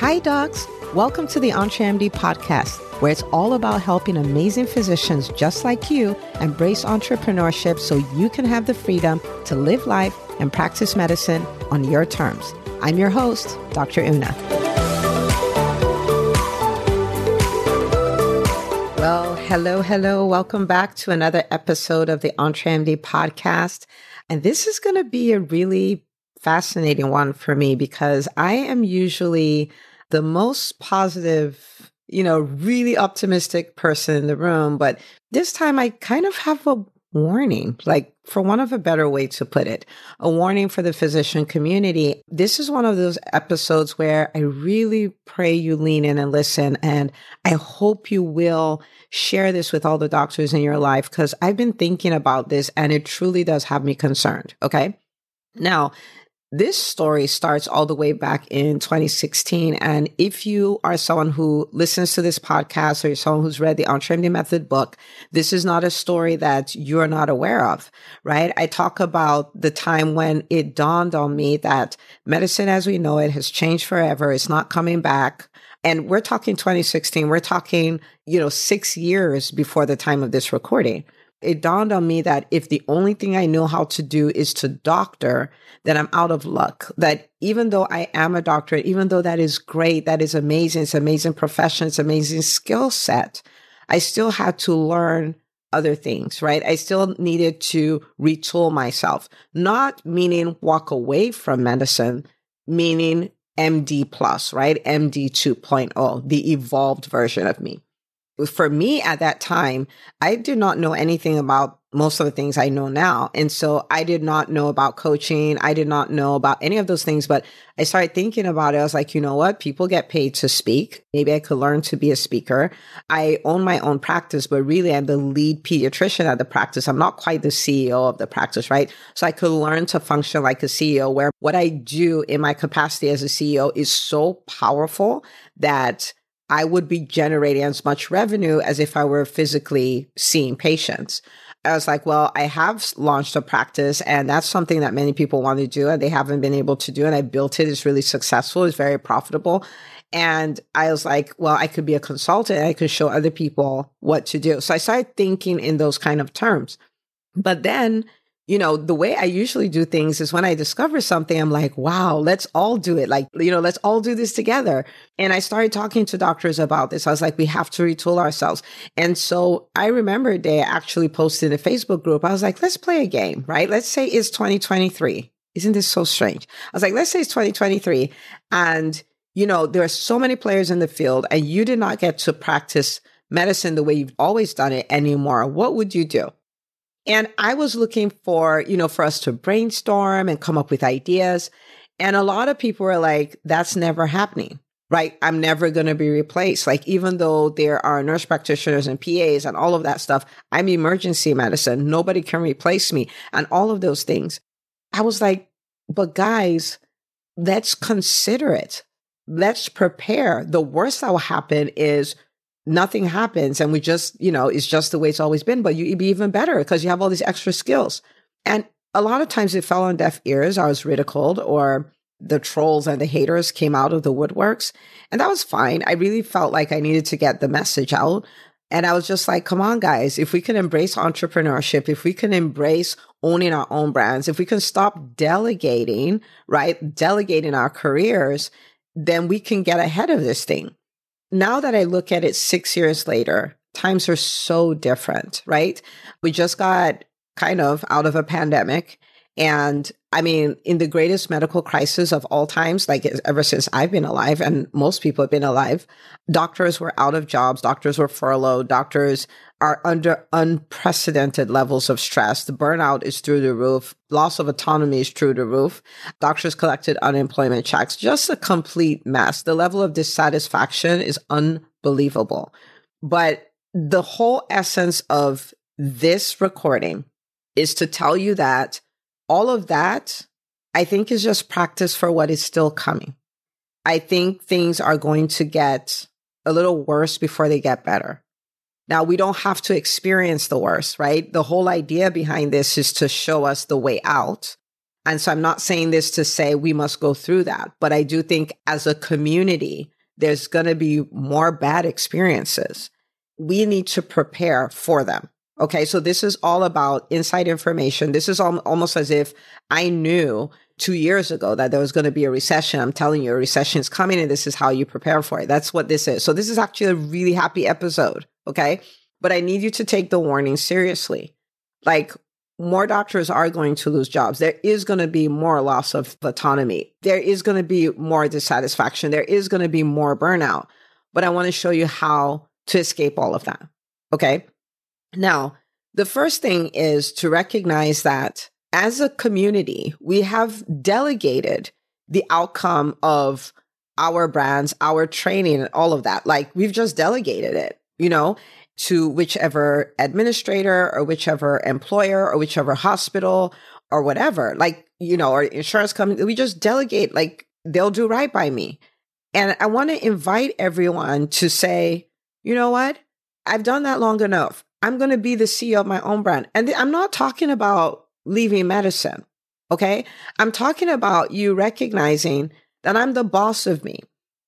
Hi, docs. Welcome to the EntreMD podcast, where it's all about helping amazing physicians just like you embrace entrepreneurship so you can have the freedom to live life and practice medicine on your terms. I'm your host, Dr. Una. Well, hello. Welcome back to another episode of the EntreMD podcast. And this is going to be a really fascinating one for me because I am usually the most positive, really optimistic person in the room. But this time I kind of have a warning, like for want of a better way to put it, a warning for the physician community. This is one of those episodes where I really pray you lean in and listen. And I hope you will share this with all the doctors in your life because I've been thinking about this and it truly does have me concerned. Okay. Now, this story starts all the way back in 2016. And if you are someone who listens to this podcast or you're someone who's read the EntreMD Method book, this is not a story that you're not aware of, right? I talk about the time when it dawned on me that medicine as we know it has changed forever. It's not coming back. And we're talking 2016. We're talking, 6 years before the time of this recording. It dawned on me that if the only thing I know how to do is to doctor, then I'm out of luck. That even though I am a doctor, even though that is great, that is amazing, it's an amazing profession, it's an amazing skill set, I still had to learn other things, right? I still needed to retool myself, not meaning walk away from medicine, meaning MD plus, right? MD 2.0, the evolved version of me. For me at that time, I did not know anything about most of the things I know now. And so I did not know about coaching. I did not know about any of those things, but I started thinking about it. I was like, you know what? People get paid to speak. Maybe I could learn to be a speaker. I own my own practice, but really I'm the lead pediatrician at the practice. I'm not quite the CEO of the practice, right? So I could learn to function like a CEO where what I do in my capacity as a CEO is so powerful that I would be generating as much revenue as if I were physically seeing patients. I was like, well, I have launched a practice and that's something that many people want to do and they haven't been able to do. And I built it. It's really successful. It's very profitable. And I was like, well, I could be a consultant. And I could show other people what to do. So I started thinking in those kind of terms. But then the way I usually do things is when I discover something, I'm like, wow, let's all do it. Like, let's all do this together. And I started talking to doctors about this. I was like, we have to retool ourselves. And so I remember a day I actually posted in a Facebook group. I was like, let's play a game, right? Let's say it's 2023. Isn't this so strange? I was like, let's say it's 2023. And, there are so many players in the field and you did not get to practice medicine the way you've always done it anymore. What would you do? And I was looking for, for us to brainstorm and come up with ideas. And a lot of people were like, that's never happening, right? I'm never going to be replaced. Like, even though there are nurse practitioners and PAs and all of that stuff, I'm emergency medicine. Nobody can replace me and all of those things. I was like, but guys, let's consider it. Let's prepare. The worst that will happen is nothing happens. And we just, it's just the way it's always been, but you'd be even better because you have all these extra skills. And a lot of times it fell on deaf ears. I was ridiculed or the trolls and the haters came out of the woodworks. And that was fine. I really felt like I needed to get the message out. And I was just like, come on, guys, if we can embrace entrepreneurship, if we can embrace owning our own brands, if we can stop delegating, right? Delegating our careers, then we can get ahead of this thing. Now that I look at it 6 years later, times are so different, right? We just got kind of out of a pandemic. And I mean, in the greatest medical crisis of all times, like ever since I've been alive, and most people have been alive, doctors were out of jobs, doctors were furloughed, doctors are under unprecedented levels of stress. The burnout is through the roof. Loss of autonomy is through the roof. Doctors collected unemployment checks. Just a complete mess. The level of dissatisfaction is unbelievable. But the whole essence of this recording is to tell you that all of that, I think, is just practice for what is still coming. I think things are going to get a little worse before they get better. Now, we don't have to experience the worst, right? The whole idea behind this is to show us the way out. And so I'm not saying this to say we must go through that, but I do think as a community, there's going to be more bad experiences. We need to prepare for them. Okay, so this is all about inside information. This is almost as if I knew 2 years ago that there was going to be a recession. I'm telling you, a recession is coming and this is how you prepare for it. That's what this is. So this is actually a really happy episode, okay? But I need you to take the warning seriously. Like, more doctors are going to lose jobs. There is going to be more loss of autonomy. There is going to be more dissatisfaction. There is going to be more burnout. But I want to show you how to escape all of that, okay? Now, the first thing is to recognize that as a community, we have delegated the outcome of our brands, our training, and all of that. Like, we've just delegated it, you know, to whichever administrator or whichever employer or whichever hospital or whatever, like, you know, or insurance company. We just delegate, like, they'll do right by me. And I want to invite everyone to say, you know what? I've done that long enough. I'm going to be the CEO of my own brand. And I'm not talking about leaving medicine, okay? I'm talking about you recognizing that I'm the boss of me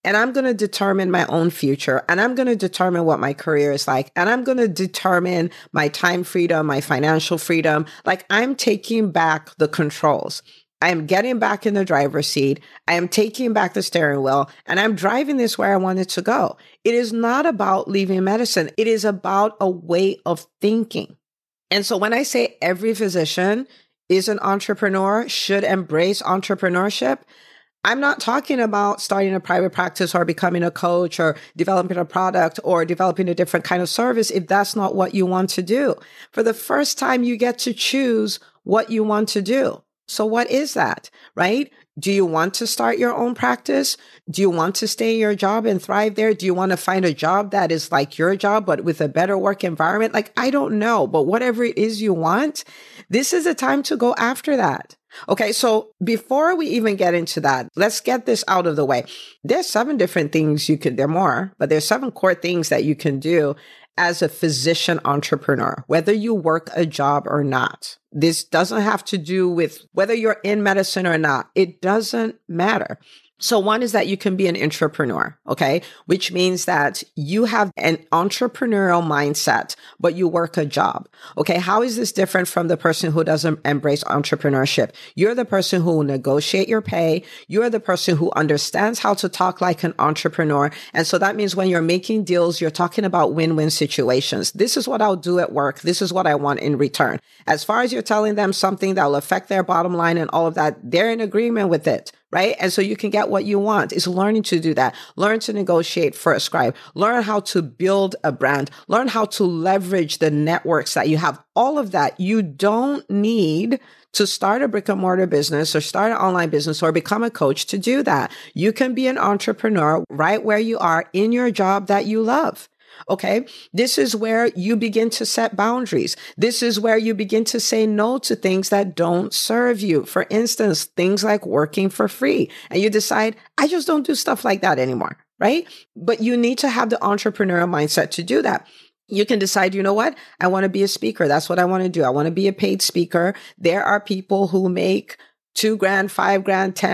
and I'm going to determine my own future and I'm going to determine what my career is like and I'm going to determine my time freedom, my financial freedom. Like, I'm taking back the controls. I am getting back in the driver's seat. I am taking back the steering wheel and I'm driving this where I want it to go. It is not about leaving medicine. It is about a way of thinking. And so when I say every physician is an entrepreneur, should embrace entrepreneurship, I'm not talking about starting a private practice or becoming a coach or developing a product or developing a different kind of service if that's not what you want to do. For the first time, you get to choose what you want to do. So what is that, right? Do you want to start your own practice? Do you want to stay in your job and thrive there? Do you want to find a job that is like your job, but with a better work environment? Like, I don't know, but whatever it is you want, this is the time to go after that. Okay, so before we even get into that, let's get this out of the way. There's 7 different things you can, there are more, but there's 7 core things that you can do as a physician entrepreneur, whether you work a job or not. This doesn't have to do with whether you're in medicine or not. It doesn't matter. So one is that you can be an intrapreneur, okay? Which means that you have an entrepreneurial mindset, but you work a job, okay? How is this different from the person who doesn't embrace entrepreneurship? You're the person who will negotiate your pay. You're the person who understands how to talk like an entrepreneur. And so that means when you're making deals, you're talking about win-win situations. This is what I'll do at work. This is what I want in return. As far as you're telling them something that will affect their bottom line and all of that, they're in agreement with it, right? And so you can get what you want. It's learning to do that. Learn to negotiate for a scribe. Learn how to build a brand. Learn how to leverage the networks that you have. All of that. You don't need to start a brick and mortar business or start an online business or become a coach to do that. You can be an entrepreneur right where you are in your job that you love. Okay. This is where you begin to set boundaries. This is where you begin to say no to things that don't serve you. For instance, things like working for free. And you decide, I just don't do stuff like that anymore. Right. But you need to have the entrepreneurial mindset to do that. You can decide, you know what? I want to be a speaker. That's what I want to do. I want to be a paid speaker. There are people who make $2,000, $5,000,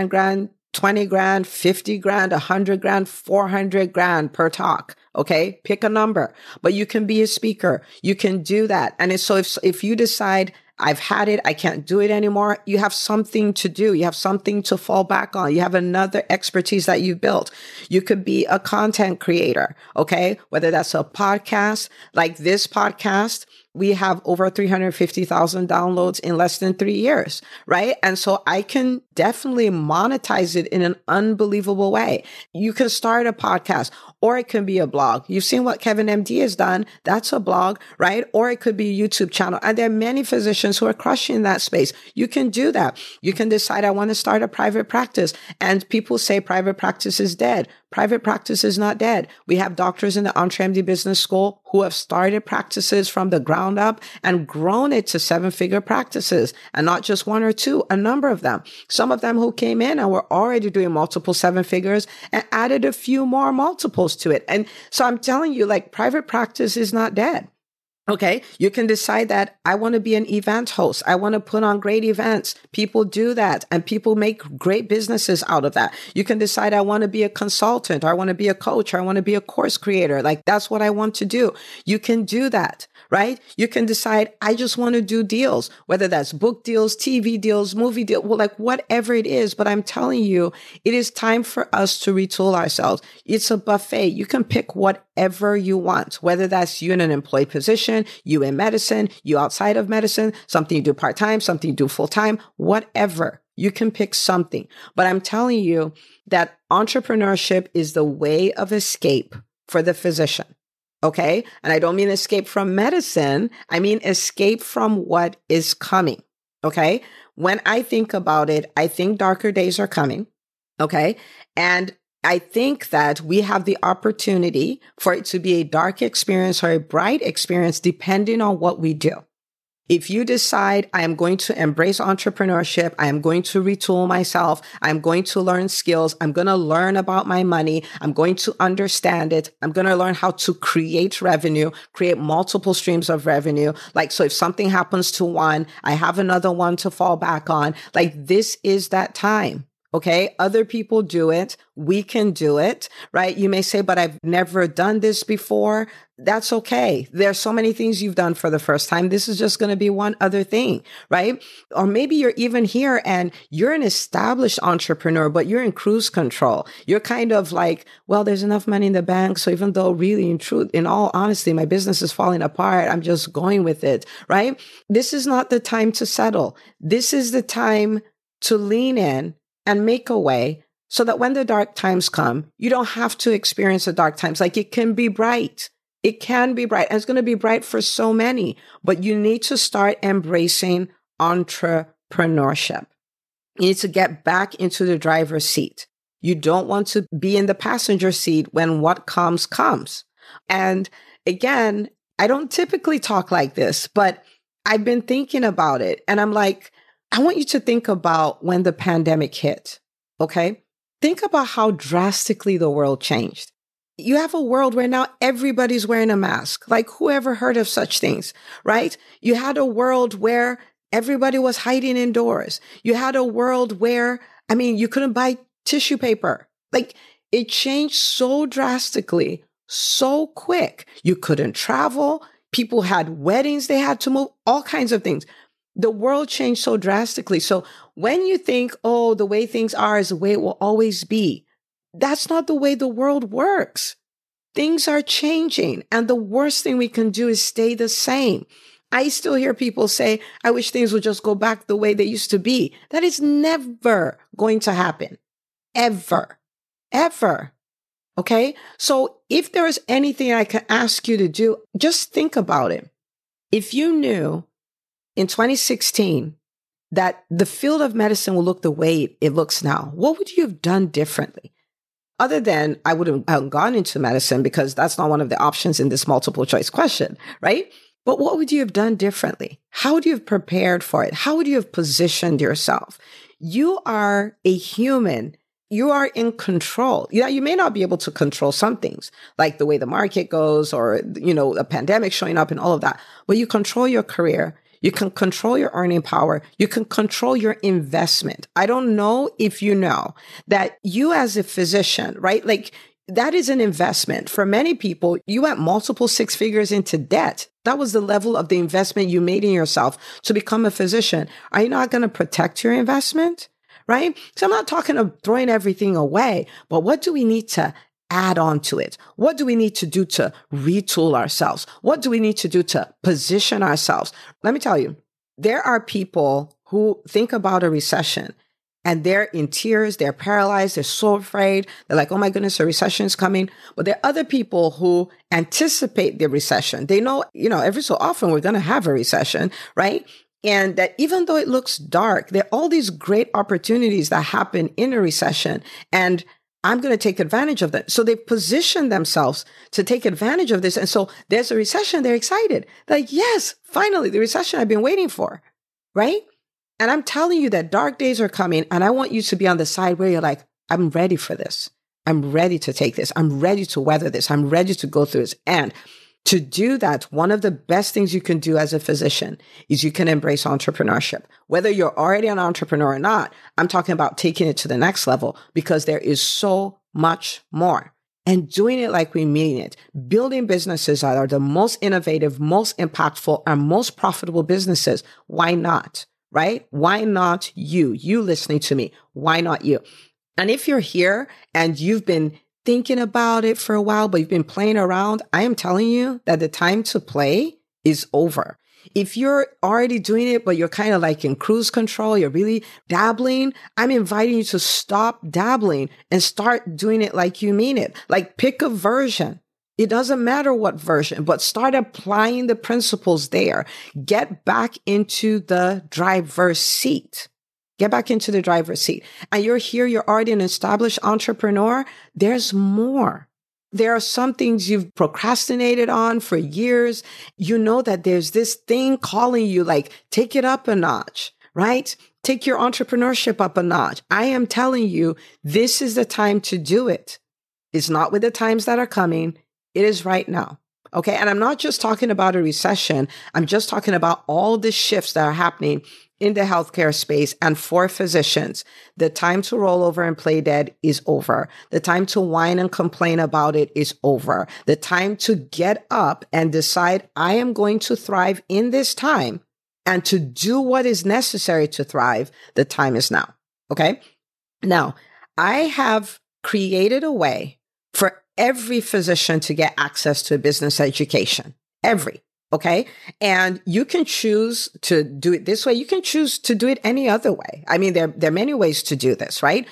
$10,000, $20,000, $50,000, $100,000, $400,000 per talk. Okay. Pick a number, but you can be a speaker. You can do that. And so if you decide I've had it, I can't do it anymore, you have something to do. You have something to fall back on. You have another expertise that you've built. You could be a content creator. Okay. Whether that's a podcast like this podcast, we have over 350,000 downloads in less than 3 years, right? And so I can definitely monetize it in an unbelievable way. You can start a podcast, or it can be a blog. You've seen what Kevin MD has done. That's a blog, right? Or it could be a YouTube channel. And there are many physicians who are crushing that space. You can do that. You can decide, I want to start a private practice. And people say private practice is dead. Private practice is not dead. We have doctors in the EntreMD Business School who have started practices from the ground up and grown it to 7-figure practices, and not just 1 or 2, a number of them. Some of them who came in and were already doing multiple 7 figures and added a few more multiples to it. And so I'm telling you, like, private practice is not dead. Okay, you can decide that I want to be an event host. I want to put on great events. People do that and people make great businesses out of that. You can decide I want to be a consultant, or I want to be a coach, or I want to be a course creator. Like that's what I want to do. You can do that, right? You can decide I just want to do deals, whether that's book deals, TV deals, movie deal, well, like whatever it is. But I'm telling you, it is time for us to retool ourselves. It's a buffet. You can pick whatever you want, whether that's you in an employed position, you in medicine, you outside of medicine, something you do part-time, something you do full-time, whatever. You can pick something. But I'm telling you that entrepreneurship is the way of escape for the physician. Okay. And I don't mean escape from medicine. I mean escape from what is coming. Okay. When I think about it, I think darker days are coming. Okay. And I think that we have the opportunity for it to be a dark experience or a bright experience, depending on what we do. If you decide, I am going to embrace entrepreneurship, I am going to retool myself, I'm going to learn skills, I'm going to learn about my money, I'm going to understand it, I'm going to learn how to create revenue, create multiple streams of revenue. Like, so if something happens to one, I have another one to fall back on. Like, this is that time. Okay. Other people do it. We can do it, right? You may say, but I've never done this before. That's okay. There are so many things you've done for the first time. This is just going to be one other thing, right? Or maybe you're even here and you're an established entrepreneur, but you're in cruise control. You're kind of like, well, there's enough money in the bank. So even though really in truth, in all honesty, my business is falling apart, I'm just going with it, right? This is not the time to settle. This is the time to lean in and make a way so that when the dark times come, you don't have to experience the dark times. Like, it can be bright. It can be bright. And it's going to be bright for so many, but you need to start embracing entrepreneurship. You need to get back into the driver's seat. You don't want to be in the passenger seat when what comes, comes. And again, I don't typically talk like this, but I've been thinking about it and I'm like, I want you to think about when the pandemic hit, okay? Think about how drastically the world changed. You have a world where now everybody's wearing a mask. Like, whoever heard of such things, right? You had a world where everybody was hiding indoors. You had a world where, I mean, you couldn't buy tissue paper. Like, it changed so drastically, so quick. You couldn't travel. People had weddings they had to move, all kinds of things. The world changed so drastically. So when you think, oh, the way things are is the way it will always be, that's not the way the world works. Things are changing. And the worst thing we can do is stay the same. I still hear people say, I wish things would just go back the way they used to be. That is never going to happen. Ever. Ever. Okay? So if there is anything I can ask you to do, just think about it. If you knew in 2016, that the field of medicine will look the way it looks now, what would you have done differently? Other than I would have gone into medicine, because that's not one of the options in this multiple choice question, right? But what would you have done differently? How would you have prepared for it? How would you have positioned yourself? You are a human. You are in control. Yeah, you may not be able to control some things, like the way the market goes, or, you know, a pandemic showing up and all of that, but you control your career. You can control your earning power. You can control your investment. I don't know if you know that you as a physician, right? Like, that is an investment. For many people, you went multiple six figures into debt. That was the level of the investment you made in yourself to become a physician. Are you not going to protect your investment, right? So I'm not talking of throwing everything away, but what do we need to add on to it? What do we need to do to retool ourselves? What do we need to do to position ourselves? Let me tell you, there are people who think about a recession and they're in tears, they're paralyzed, they're so afraid. They're like, oh my goodness, a recession is coming. But there are other people who anticipate the recession. They know, you know, every so often we're going to have a recession, right? And that even though it looks dark, there are all these great opportunities that happen in a recession, and I'm going to take advantage of that. So they position themselves to take advantage of this. And so there's a recession. They're excited. Like, yes, finally, the recession I've been waiting for, right? And I'm telling you that dark days are coming. And I want you to be on the side where you're like, I'm ready for this. I'm ready to take this. I'm ready to weather this. I'm ready to go through this. And To do that, one of the best things you can do as a physician is you can embrace entrepreneurship. Whether you're already an entrepreneur or not, I'm talking about taking it to the next level because there is so much more. And doing it like we mean it, building businesses that are the most innovative, most impactful, and most profitable businesses. Why not, right? Why not you? You listening to me, why not you? And if you're here and you've been thinking about it for a while, but you've been playing around, I am telling you that the time to play is over. If you're already doing it, but you're kind of like in cruise control, you're really dabbling, I'm inviting you to stop dabbling and start doing it like you mean it. Like pick a version. It doesn't matter what version, but start applying the principles there. Get back into the driver's seat. Get back into the driver's seat. And you're here, you're already an established entrepreneur. There's more. There are some things you've procrastinated on for years. You know that there's this thing calling you, like, take it up a notch, right? Take your entrepreneurship up a notch. I am telling you, this is the time to do it. It's not with the times that are coming. It is right now. Okay. And I'm not just talking about a recession. I'm just talking about all the shifts that are happening in the healthcare space and for physicians. The time to roll over and play dead is over. The time to whine and complain about it is over. The time to get up and decide, I am going to thrive in this time and to do what is necessary to thrive. The time is now. Okay. Now, I have created a way for every physician to get access to a business education. Okay. And you can choose to do it this way. You can choose to do it any other way. I mean, there are many ways to do this, right?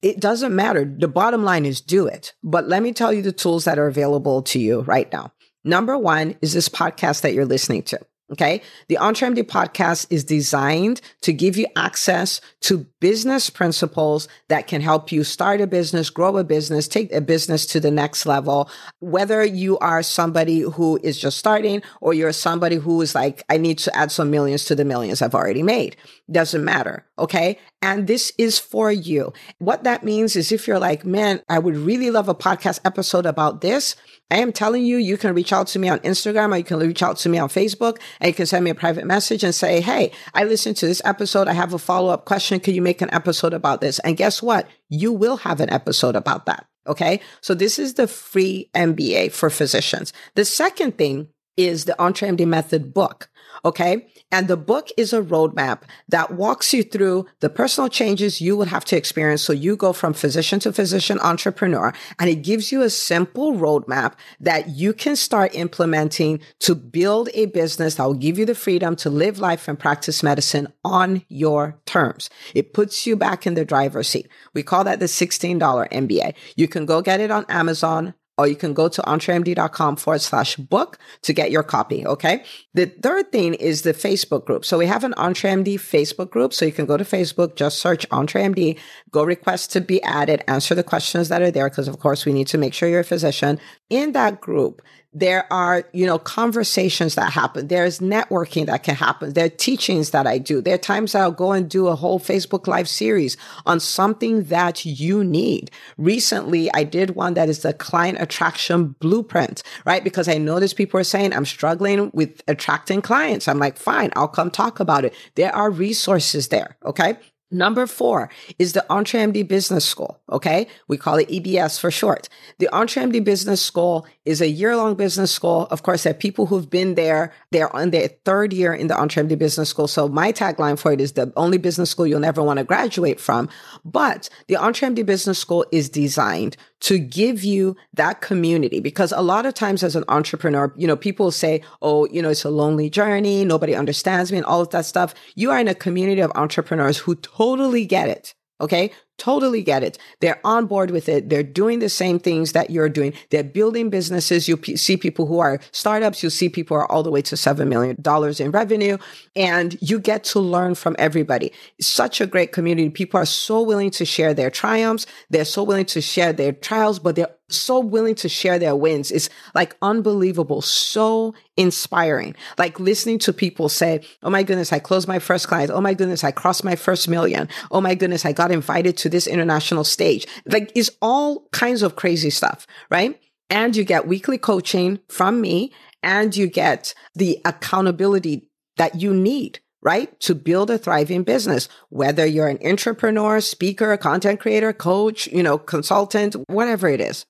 It doesn't matter. The bottom line is do it. But let me tell you the tools that are available to you right now. Number one is this podcast that you're listening to. Okay. The EntreMD podcast is designed to give you access to business principles that can help you start a business, grow a business, take a business to the next level. Whether you are somebody who is just starting or you're somebody who is like, I need to add some millions to the millions I've already made. Doesn't matter. Okay. And this is for you. What that means is if you're like, man, I would really love a podcast episode about this. I am telling you, you can reach out to me on Instagram or you can reach out to me on Facebook and you can send me a private message and say, hey, I listened to this episode. I have a follow-up question. Can you make an episode about this? And guess what? You will have an episode about that. Okay. So this is the free MBA for physicians. The second thing is the EntreMD Method book. Okay. And the book is a roadmap that walks you through the personal changes you would have to experience. So you go from physician to physician entrepreneur, and it gives you a simple roadmap that you can start implementing to build a business that will give you the freedom to live life and practice medicine on your terms. It puts you back in the driver's seat. We call that the $16 MBA. You can go get it on Amazon, or you can go to entremd.com/book to get your copy. Okay. The third thing is the Facebook group. So we have an EntreMD Facebook group. So you can go to Facebook, just search EntreMD, go request to be added, answer the questions that are there. Cause of course we need to make sure you're a physician. In that group, there are, conversations that happen. There's networking that can happen. There are teachings that I do. There are times that I'll go and do a whole Facebook Live series on something that you need. Recently, I did one that is the client attraction blueprint, right? Because I noticed people are saying, I'm struggling with attracting clients. I'm like, fine, I'll come talk about it. There are resources there. Okay. Number four is the EntreMD Business School, okay? We call it EBS for short. The EntreMD Business School is a year-long business school. Of course, there are people who've been there. They're on their third year in the EntreMD Business School. So my tagline for it is the only business school you'll never want to graduate from. But the EntreMD Business School is designed to give you that community. Because a lot of times as an entrepreneur, people say, it's a lonely journey. Nobody understands me and all of that stuff. You are in a community of entrepreneurs who totally get it. Okay. Totally get it. They're on board with it. They're doing the same things that you're doing. They're building businesses. You see people who are startups. You see people are all the way to $7 million in revenue, and you get to learn from everybody. It's such a great community. People are so willing to share their triumphs. They're so willing to share their trials, but they're so willing to share their wins. It's like unbelievable. So inspiring. Like listening to people say, oh my goodness, I closed my first client. Oh my goodness, I crossed my first million. Oh my goodness, I got invited to this international stage. Like it's all kinds of crazy stuff, right? And you get weekly coaching from me. and you get the accountability that you need, right? To build a thriving business, whether you're an entrepreneur, speaker, content creator, coach, consultant, whatever it is.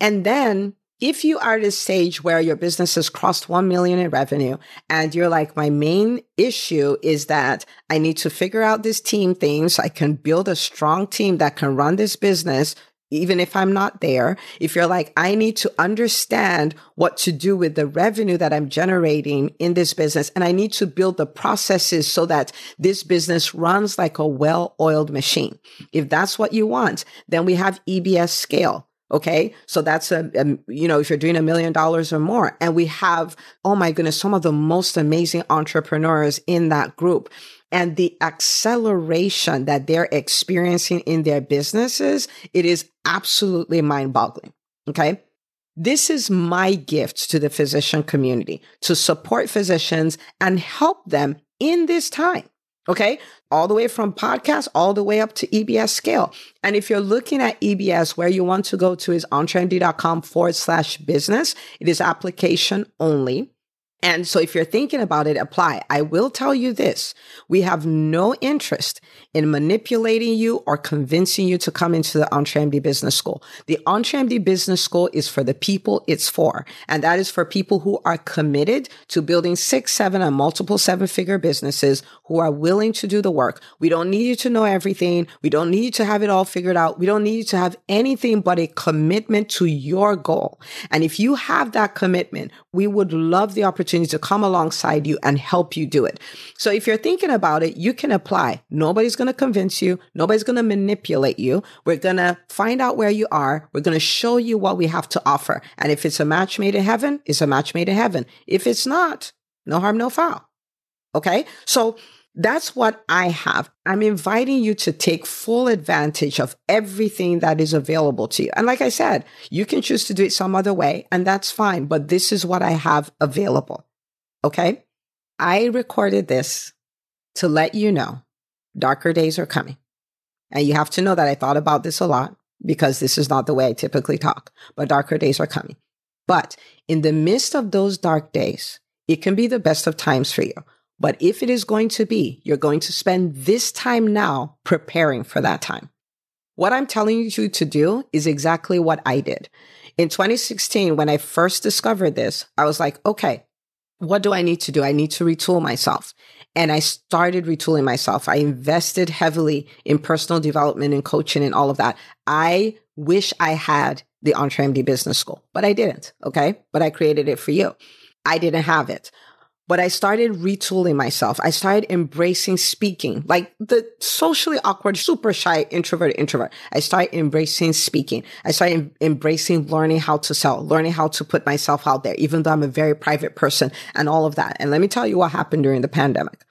And then if you are at a stage where your business has crossed 1 million in revenue and you're like, my main issue is that I need to figure out this team thing so I can build a strong team that can run this business, even if I'm not there. If you're like, I need to understand what to do with the revenue that I'm generating in this business, and I need to build the processes so that this business runs like a well-oiled machine. If that's what you want, then we have EBS scale. Okay. So that's if you're doing $1 million or more, and we have, oh my goodness, some of the most amazing entrepreneurs in that group, and the acceleration that they're experiencing in their businesses, it is absolutely mind boggling. Okay. This is my gift to the physician community, to support physicians and help them in this time. Okay. All the way from podcasts, all the way up to EBS scale. And if you're looking at EBS, where you want to go to is entremd.com/business. It is application only. And so if you're thinking about it, apply. I will tell you this. We have no interest in manipulating you or convincing you to come into the EntreMD Business School. The EntreMD Business School is for the people it's for. And that is for people who are committed to building 6, 7 and multiple 7-figure businesses, who are willing to do the work. We don't need you to know everything. We don't need you to have it all figured out. We don't need you to have anything but a commitment to your goal. And if you have that commitment, we would love the opportunity to come alongside you and help you do it. So if you're thinking about it, you can apply. Nobody's going to convince you. Nobody's going to manipulate you. We're going to find out where you are. We're going to show you what we have to offer. And if it's a match made in heaven, it's a match made in heaven. If it's not, no harm, no foul. Okay. So that's what I have. I'm inviting you to take full advantage of everything that is available to you. And like I said, you can choose to do it some other way, and that's fine. But this is what I have available. Okay. I recorded this to let you know darker days are coming. And you have to know that I thought about this a lot, because this is not the way I typically talk, but darker days are coming. But in the midst of those dark days, it can be the best of times for you. But if it is going to be, you're going to spend this time now preparing for that time. What I'm telling you to do is exactly what I did. In 2016, when I first discovered this, I was like, okay, what do I need to do? I need to retool myself. And I started retooling myself. I invested heavily in personal development and coaching and all of that. I wish I had the EntreMD Business School, but I didn't. Okay. But I created it for you. I didn't have it. But I started retooling myself. I started embracing speaking, like the socially awkward, super shy, introvert. I started embracing speaking. I started embracing learning how to sell, learning how to put myself out there, even though I'm a very private person and all of that. And let me tell you what happened during the pandemic.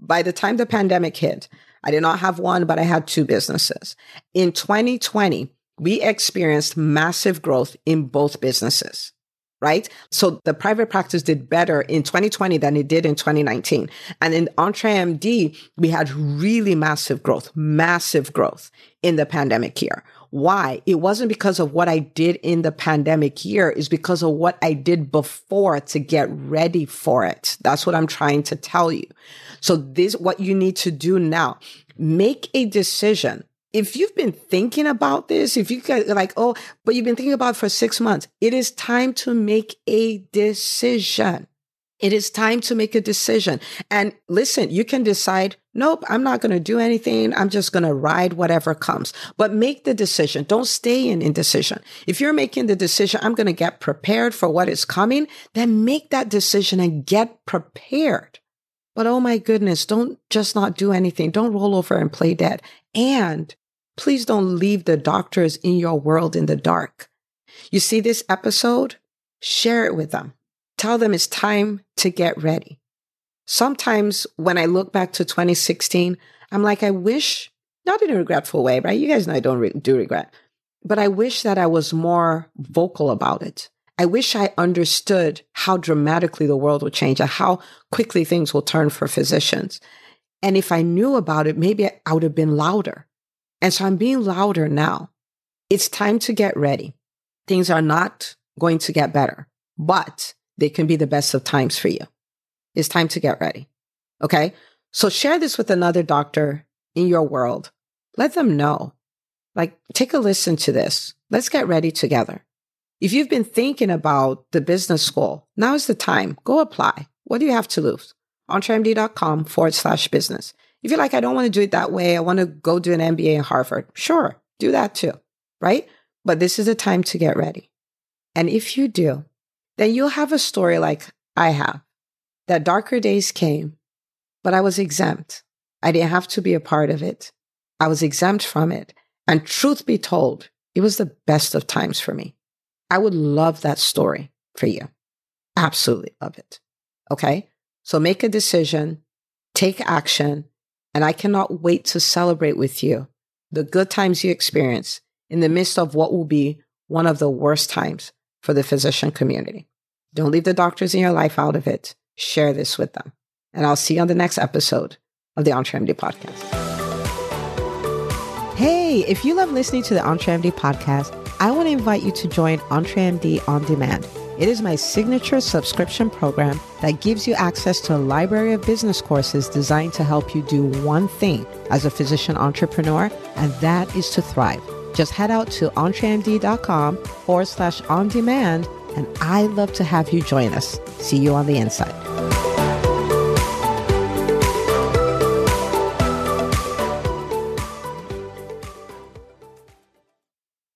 By the time the pandemic hit, I did not have one, but I had 2 businesses. In 2020, we experienced massive growth in both businesses. Right? So the private practice did better in 2020 than it did in 2019. And in EntreMD, we had really massive growth in the pandemic year. Why? It wasn't because of what I did in the pandemic year, it's because of what I did before to get ready for it. That's what I'm trying to tell you. So this is what you need to do now. Make a decision. If you've been thinking about this, if you guys are like, oh, but you've been thinking about it for 6 months, it is time to make a decision. It is time to make a decision. And listen, you can decide, nope, I'm not going to do anything. I'm just going to ride whatever comes, but make the decision. Don't stay in indecision. If you're making the decision, I'm going to get prepared for what is coming, then make that decision and get prepared. But oh my goodness, don't just not do anything. Don't roll over and play dead. And please don't leave the doctors in your world in the dark. You see this episode? Share it with them. Tell them it's time to get ready. Sometimes when I look back to 2016, I'm like, I wish, not in a regretful way, right? You guys know I don't do regret, but I wish that I was more vocal about it. I wish I understood how dramatically the world will change and how quickly things will turn for physicians. And if I knew about it, maybe I would have been louder. And so I'm being louder now. It's time to get ready. Things are not going to get better, but They can be the best of times for you. It's time to get ready. Okay. So share this with another doctor in your world. Let them know, like, take a listen to this. Let's get ready together. If you've been thinking about the business school, now is the time. Go apply. What do you have to lose? EntreMD.com/business. If you're like, I don't want to do it that way. I want to go do an MBA in Harvard. Sure. Do that too. Right. But this is the time to get ready. And if you do, then you'll have a story like I have, that darker days came, but I was exempt. I didn't have to be a part of it. I was exempt from it. And truth be told, it was the best of times for me. I would love that story for you. Absolutely love it. Okay. So make a decision, take action. And I cannot wait to celebrate with you the good times you experience in the midst of what will be one of the worst times for the physician community. Don't leave the doctors in your life out of it. Share this with them. And I'll see you on the next episode of the EntreMD podcast. Hey, if you love listening to the EntreMD podcast, I want to invite you to join EntreMD On Demand. It is my signature subscription program that gives you access to a library of business courses designed to help you do one thing as a physician entrepreneur, and that is to thrive. Just head out to EntreMD.com/on-demand, and I'd love to have you join us. See you on the inside.